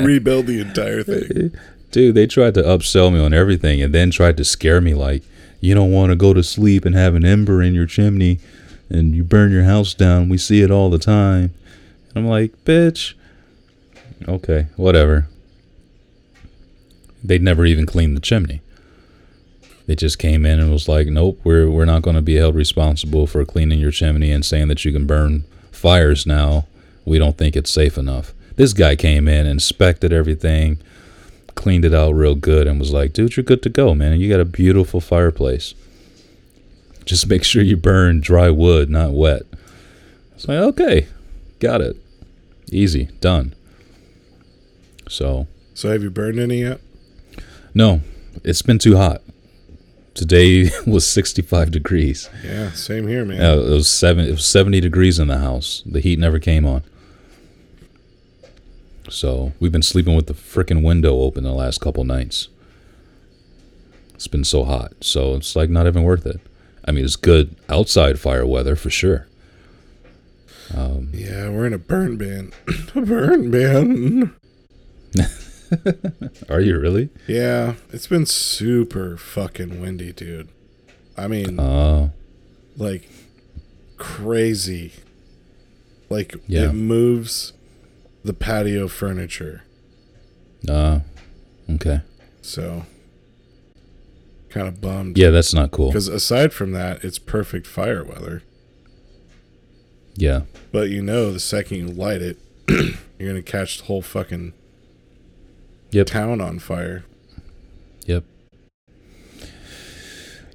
rebuild the entire thing. Dude, they tried to upsell me on everything and then tried to scare me like, you don't want to go to sleep and have an ember in your chimney and you burn your house down. We see it all the time. And I'm like, bitch, okay, whatever. They'd never even cleaned the chimney. They just came in and was like, nope, we're not going to be held responsible for cleaning your chimney and saying that you can burn fires now. We don't think it's safe enough. This guy came in, inspected everything, cleaned it out real good, and was like, dude, you're good to go, man. You got a beautiful fireplace. Just make sure you burn dry wood, not wet. It's like, okay, got it. Easy, done. So have you burned any yet? No, it's been too hot. Today was 65 degrees. Yeah, same here, man. It was 70 degrees in the house. The heat never came on. So we've been sleeping with the frickin' window open the last couple nights. It's been so hot. So it's like not even worth it. I mean, it's good outside fire weather for sure. Yeah, we're in a burn ban. A burn ban. Are you really? Yeah, it's been super fucking windy, dude. I mean, like crazy. Like, yeah. It moves the patio furniture. Okay. So, kind of bummed. Yeah, that's not cool. Because aside from that, it's perfect fire weather. Yeah. But you know, the second you light it, you're going to catch the whole fucking... Yep. Town on fire. Yep.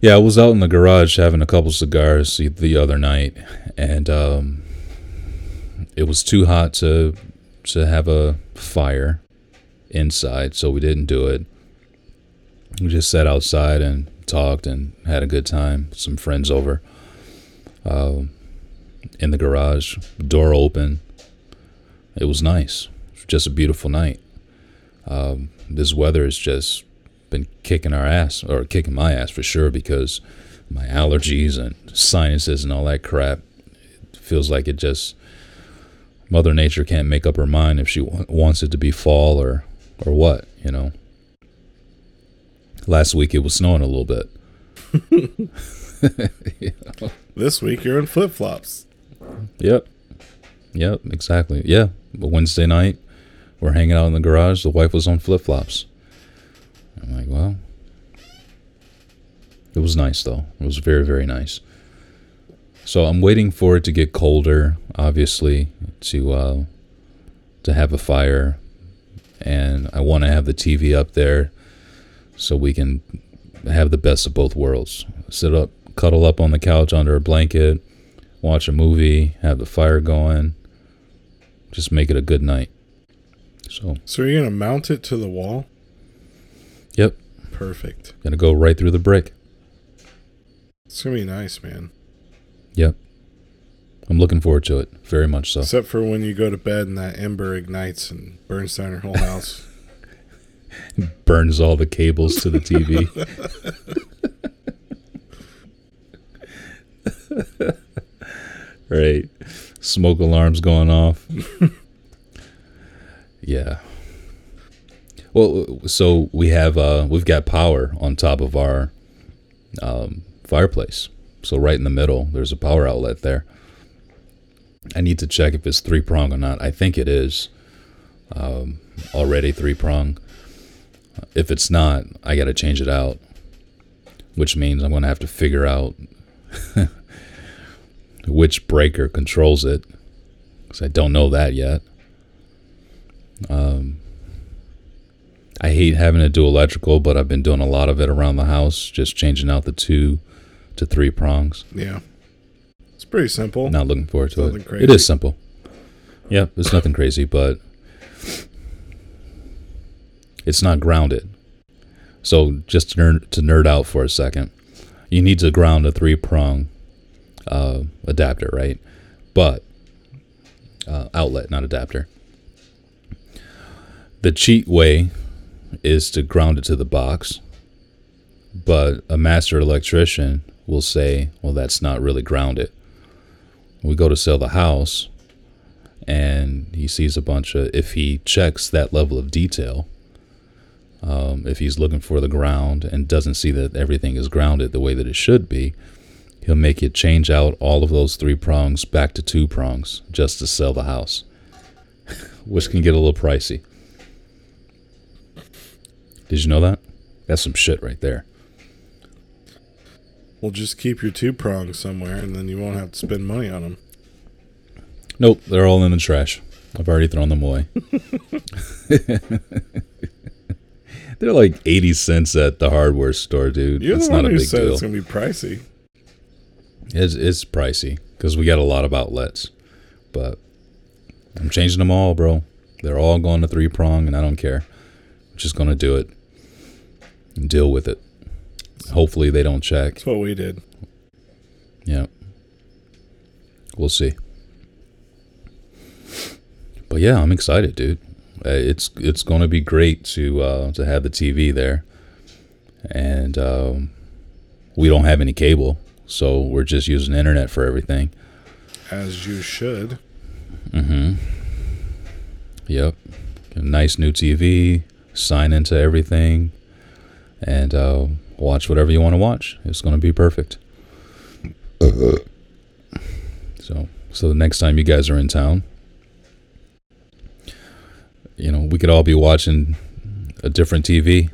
Yeah, I was out in the garage having a couple cigars the other night, and it was too hot to have a fire inside, so we didn't do it. We just sat outside and talked and had a good time. Some friends over in the garage, door open. It was nice. It was just a beautiful night. This weather has just been kicking my ass for sure, because my allergies and sinuses and all that crap, it feels like it just, Mother Nature can't make up her mind if she wants it to be fall or what, you know. Last week it was snowing a little bit. You know? This week you're in flip-flops. Yep, exactly. Yeah, but Wednesday night, we're hanging out in the garage. The wife was on flip-flops. I'm like, well, it was nice, though. It was very, very nice. So I'm waiting for it to get colder, obviously, to have a fire. And I want to have the TV up there so we can have the best of both worlds. Sit up, cuddle up on the couch under a blanket, watch a movie, have the fire going, just make it a good night. So you're going to mount it to the wall? Yep. Perfect. Going to go right through the brick. It's going to be nice, man. Yep. I'm looking forward to it, very much so. Except for when you go to bed and that ember ignites and burns down your whole house. Burns all the cables to the TV. Right. Smoke alarms going off. Yeah. Well, so we have we've got power on top of our fireplace. So right in the middle, there's a power outlet there. I need to check if it's 3-prong or not. I think it is already 3-prong. If it's not, I got to change it out, which means I'm going to have to figure out which breaker controls it, because I don't know that yet. I hate having to do electrical, but I've been doing a lot of it around the house, just changing out the 2 to 3 prongs. Yeah. It's pretty simple. Not looking forward to it. Crazy. It is simple. Yeah, it's nothing crazy, but it's not grounded. So just to nerd out for a second, you need to ground a 3-prong adapter, right? But outlet, not adapter. The cheat way is to ground it to the box, but a master electrician will say, well, that's not really grounded. We go to sell the house, and he sees a bunch of, if he checks that level of detail, if he's looking for the ground and doesn't see that everything is grounded the way that it should be, he'll make you change out all of those 3 prongs back to 2 prongs just to sell the house, which can get a little pricey. Did you know that? That's some shit right there. Well, just keep your 2 prongs somewhere, and then you won't have to spend money on them. Nope, they're all in the trash. I've already thrown them away. They're like 80 cents at the hardware store, dude. It's not a big deal. It's going to be pricey. It's pricey because we got a lot of outlets. But I'm changing them all, bro. They're all going to 3-prong, and I don't care. I'm just going to do it and deal with it. Hopefully they don't check. That's what we did. Yeah. We'll see. But yeah, I'm excited, dude. It's going to be great to have the TV there, and we don't have any cable, so we're just using the internet for everything. As you should. Mm-hmm. Yep. A nice new TV. Sign into everything, and watch whatever you want to watch. It's going to be perfect. So the next time you guys are in town, you know, we could all be watching a different TV,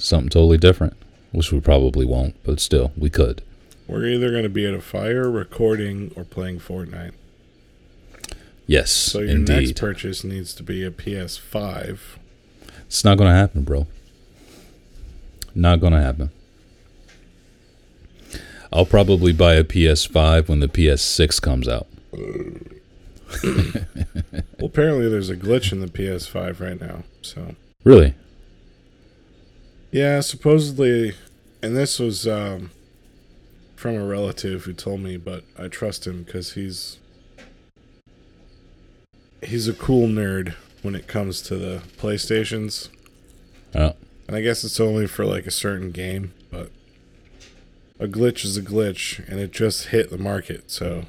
something totally different, which we probably won't, but still, we could. We're either going to be at a fire, recording, or playing Fortnite. Yes, so your indeed. Next purchase needs to be a PS5. It's not going to happen, bro. Not going to happen. I'll probably buy a PS5 when the PS6 comes out. Well, apparently there's a glitch in the PS5 right now. So really? Yeah, supposedly, and this was from a relative who told me, but I trust him because he's a cool nerd when it comes to the PlayStations. Oh. And I guess it's only for like a certain game, but a glitch is a glitch, and it just hit the market, so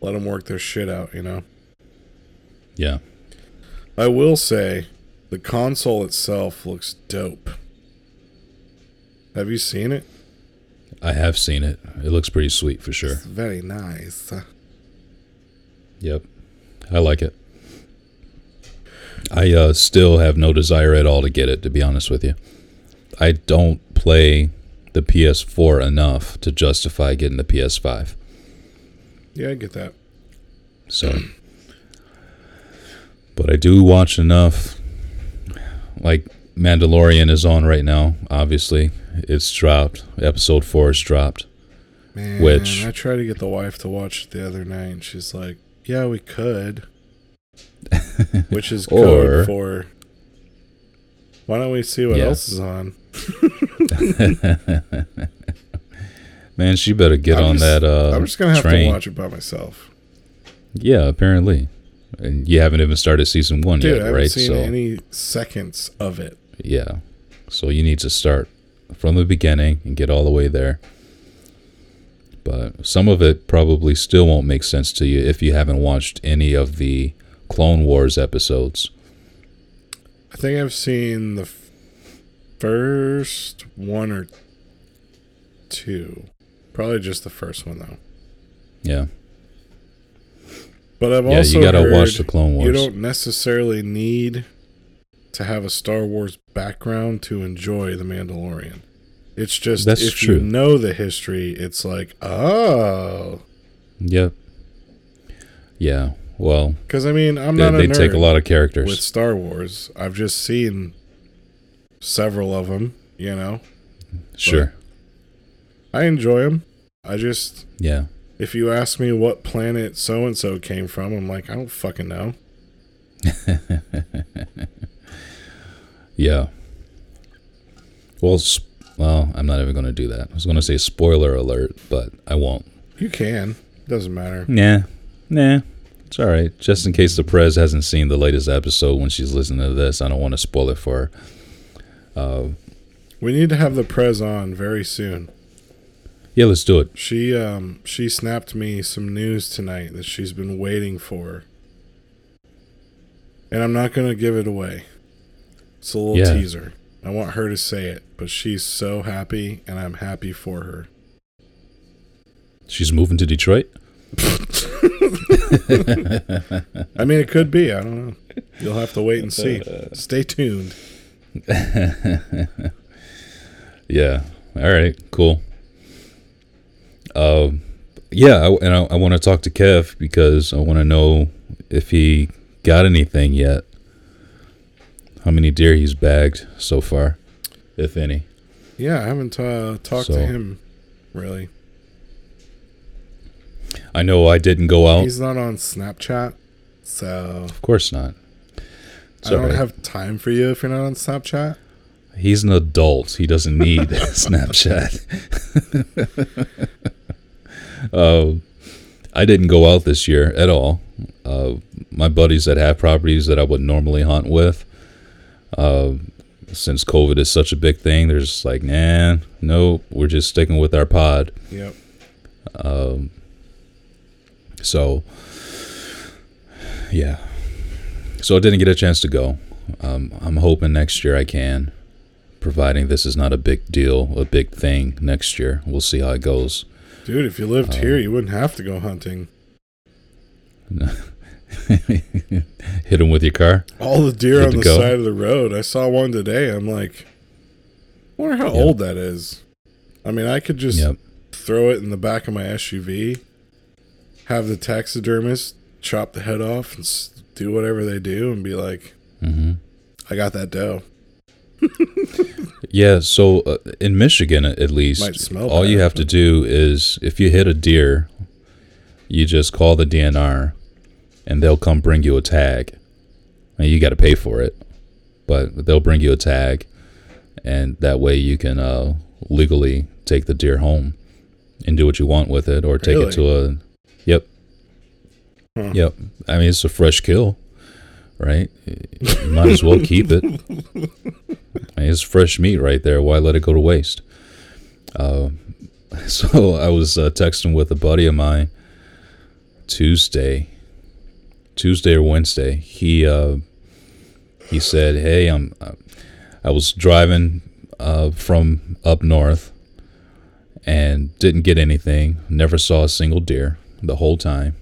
let them work their shit out, you know? Yeah. I will say, the console itself looks dope. Have you seen it? I have seen it. It looks pretty sweet for sure. It's very nice. Yep. I like it. I still have no desire at all to get it, to be honest with you. I don't play the PS4 enough to justify getting the PS5. Yeah, I get that. So... But I do watch enough. Like, Mandalorian is on right now, obviously. It's dropped. Episode 4 is dropped. Man, which I tried to get the wife to watch the other night, and she's like, "Yeah, we could," which is code for, "Why don't we see what else is on?" Man, she better get on that train. I'm just gonna have to watch it by myself. Yeah, apparently, and you haven't even started season one yet, right? I haven't seen any seconds of it. Yeah, so you need to start from the beginning and get all the way there. But some of it probably still won't make sense to you if you haven't watched any of the Clone Wars episodes. I think I've seen the first one or two. Probably just the first one, though. Yeah. But I've also you gotta watch the Clone Wars. You don't necessarily need to have a Star Wars background to enjoy The Mandalorian. It's just you know the history, it's like, oh. Yep. Yeah. Well, because I mean, they take a lot of characters with Star Wars. I've just seen several of them, you know. Sure. But I enjoy them. I just if you ask me what planet so and so came from, I'm like, I don't fucking know. Yeah. Well, I'm not even going to do that. I was going to say spoiler alert, but I won't. You can. Doesn't matter. Nah. It's all right. Just in case the prez hasn't seen the latest episode when she's listening to this, I don't want to spoil it for her. We need to have the prez on very soon. Yeah, let's do it. She snapped me some news tonight that she's been waiting for. And I'm not going to give it away. It's a little teaser. I want her to say it, but she's so happy, and I'm happy for her. She's moving to Detroit? I mean, it could be. I don't know. You'll have to wait and see. Stay tuned. Yeah. All right. Cool. I want to talk to Kev because I want to know if he got anything yet. How many deer he's bagged so far, if any. Yeah, I haven't talked to him, really. I know I didn't go out. He's not on Snapchat, so... Of course not. It's I don't have time for you if you're not on Snapchat. He's an adult. He doesn't need Snapchat. I didn't go out this year at all. My buddies that have properties that I would normally hunt with, since COVID is such a big thing, they're just like, we're just sticking with our pod. Yep. So I didn't get a chance to go. I'm hoping next year I can, providing this is not a big deal, a big thing next year. We'll see how it goes. Dude, if you lived here, you wouldn't have to go hunting. No. Hit him with your car. All the deer on the side of the road. I saw one today. I'm like, I wonder how old that is. I mean, I could just throw it in the back of my SUV, have the taxidermist chop the head off and do whatever they do and be like, I got that doe. So in Michigan, at least, all you have to do is if you hit a deer, you just call the DNR. And they'll come bring you a tag. And you got to pay for it. But they'll bring you a tag. And that way you can legally take the deer home and do what you want with it. Or take it to a... Yep. Huh. Yep. I mean, it's a fresh kill, right? You might as well keep it. I mean, it's fresh meat right there. Why let it go to waste? So I was texting with a buddy of mine Tuesday or Wednesday, he said, "Hey, I was driving from up north and didn't get anything. Never saw a single deer the whole time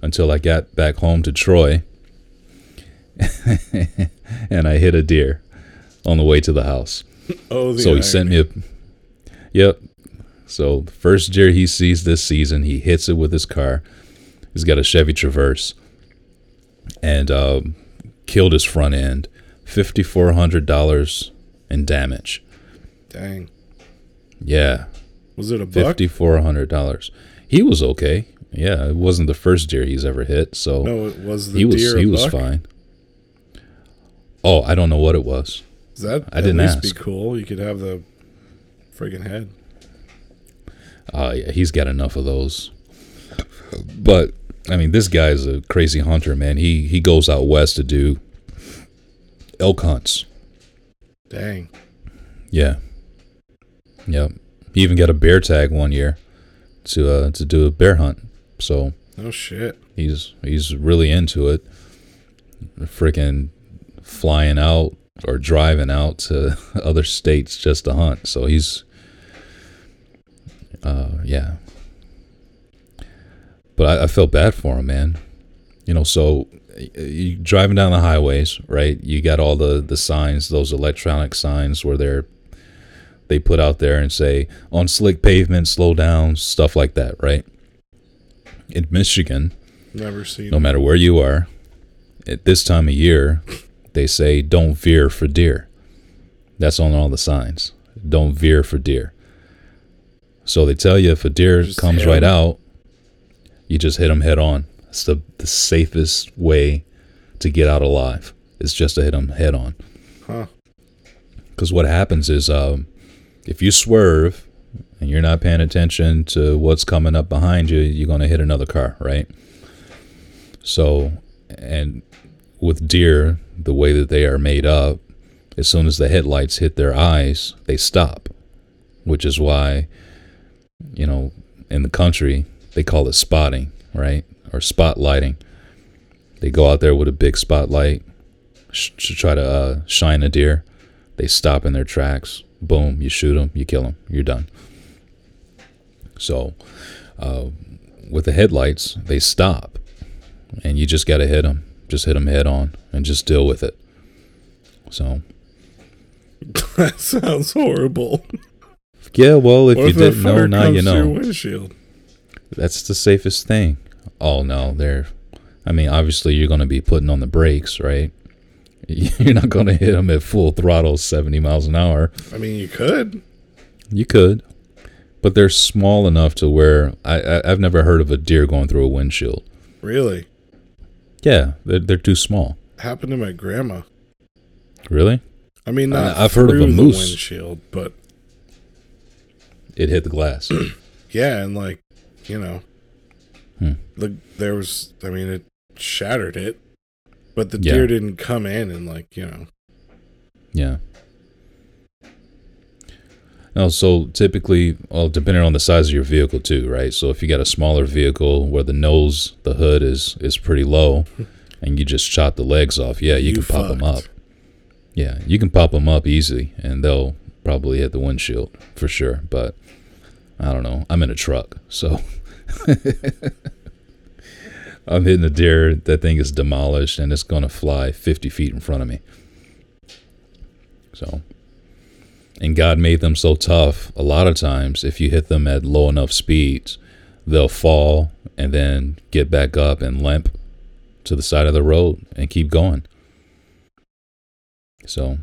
until I got back home to Troy, and I hit a deer on the way to the house." Oh, so he sent me So the first deer he sees this season, he hits it with his car. He's got a Chevy Traverse. And killed his front end, $5,400 in damage. Dang. Yeah. Was it a buck? $5,400. He was okay. Yeah, it wasn't the first deer he's ever hit. So no, it was the he deer. He was fine. Oh, I don't know what it was. That I didn't ask. At least be cool. You could have the friggin' head. Yeah, he's got enough of those. But I mean, this guy's a crazy hunter, man. He goes out west to do elk hunts. Dang. Yeah. Yep. He even got a bear tag one year to do a bear hunt. So. Oh shit. He's really into it. Freaking flying out or driving out to other states just to hunt. So he's. Yeah. But I felt bad for him, man. You know, so you driving down the highways, right? You got all the signs, those electronic signs where they put out there and say, on slick pavement, slow down, stuff like that, right? In Michigan, never seen no matter where you are, at this time of year, they say, don't veer for deer. That's on all the signs. Don't veer for deer. So they tell you if a deer comes right out, you just hit them head on. It's the safest way to get out alive. It's just to hit them head on. Huh. Because what happens is if you swerve and you're not paying attention to what's coming up behind you, you're going to hit another car, right? So, and with deer, the way that they are made up, as soon as the headlights hit their eyes, they stop, which is why, you know, in the country, they call it spotting, right? Or spotlighting. They go out there with a big spotlight to try to shine a deer. They stop in their tracks. Boom, you shoot them, you kill them, you're done. So with the headlights, they stop. And you just got to hit them. Just hit them head on and just deal with it. So. That sounds horrible. Yeah, well, if you didn't know, now you know. Windshield. That's the safest thing. Oh, no, they're... I mean, obviously, you're going to be putting on the brakes, right? You're not going to hit them at full throttle 70 miles an hour. I mean, you could. You could. But they're small enough to where... I've never heard of a deer going through a windshield. Really? Yeah, they're too small. Happened to my grandma. Really? I mean, not I've heard of a moose windshield, but... It hit the glass. Yeah, and like, you know, there was, I mean, it shattered it, but the deer didn't come in and like, you know. Yeah. No, so typically, well, depending on the size of your vehicle too, right? So if you got a smaller vehicle where the nose, the hood is pretty low and you just chop the legs off, yeah, you can pop them up. Yeah, you can pop them up easy and they'll probably hit the windshield for sure, but I don't know. I'm in a truck, so I'm hitting a deer. That thing is demolished, and it's going to fly 50 feet in front of me. So, and God made them so tough. A lot of times, if you hit them at low enough speeds, they'll fall and then get back up and limp to the side of the road and keep going. So,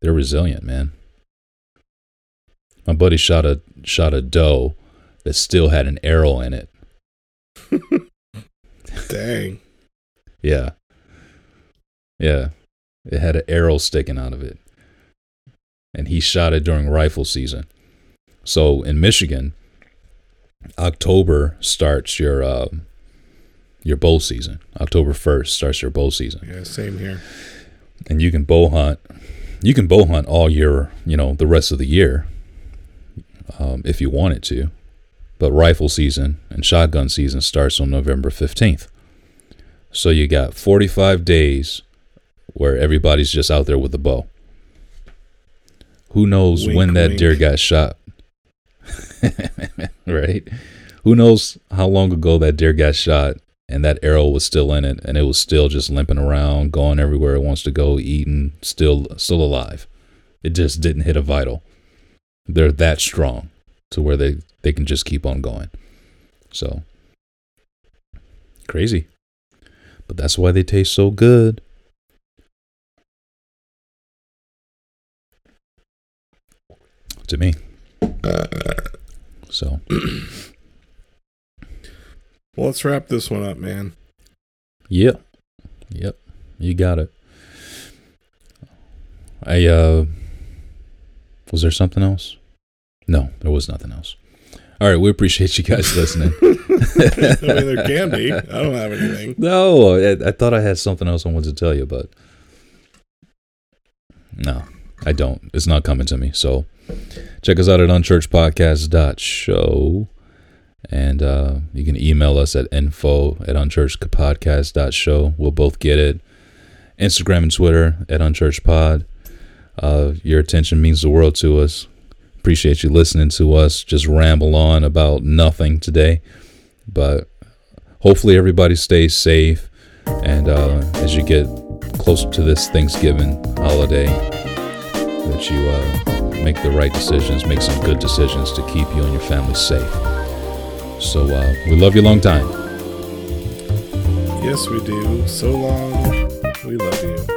they're resilient, man. My buddy shot a doe that still had an arrow in it. Dang. Yeah. Yeah. It had an arrow sticking out of it. And he shot it during rifle season. So in Michigan, October starts your bow season. October 1st starts your bow season. Yeah, same here. And you can bow hunt. You can bow hunt all year, you know, the rest of the year. If you wanted to, but rifle season and shotgun season starts on November 15th. So you got 45 days where everybody's just out there with the bow. Who knows when that deer got shot? Right? Who knows how long ago that deer got shot and that arrow was still in it and it was still just limping around, going everywhere it wants to go, eating, still alive. It just didn't hit a vital. They're that strong to where they can just keep on going. So, crazy. But that's why they taste so good. To me. So, well, let's wrap this one up, man. Yep. You got it. Was there something else? No, there was nothing else. All right, we appreciate you guys listening. I mean, there can be. I don't have anything. No, I thought I had something else I wanted to tell you, but no, I don't. It's not coming to me. So check us out at unchurchpodcast.show. And you can email us at info@unchurchpodcast.show. We'll both get it. Instagram and Twitter at unchurchpod. Your attention means the world to us. Appreciate you listening to us just ramble on about nothing today. But hopefully everybody stays safe. And as you get closer to this Thanksgiving holiday, that you make the right decisions, make some good decisions to keep you and your family safe. So we love you a long time. Yes, we do. So long. We love you.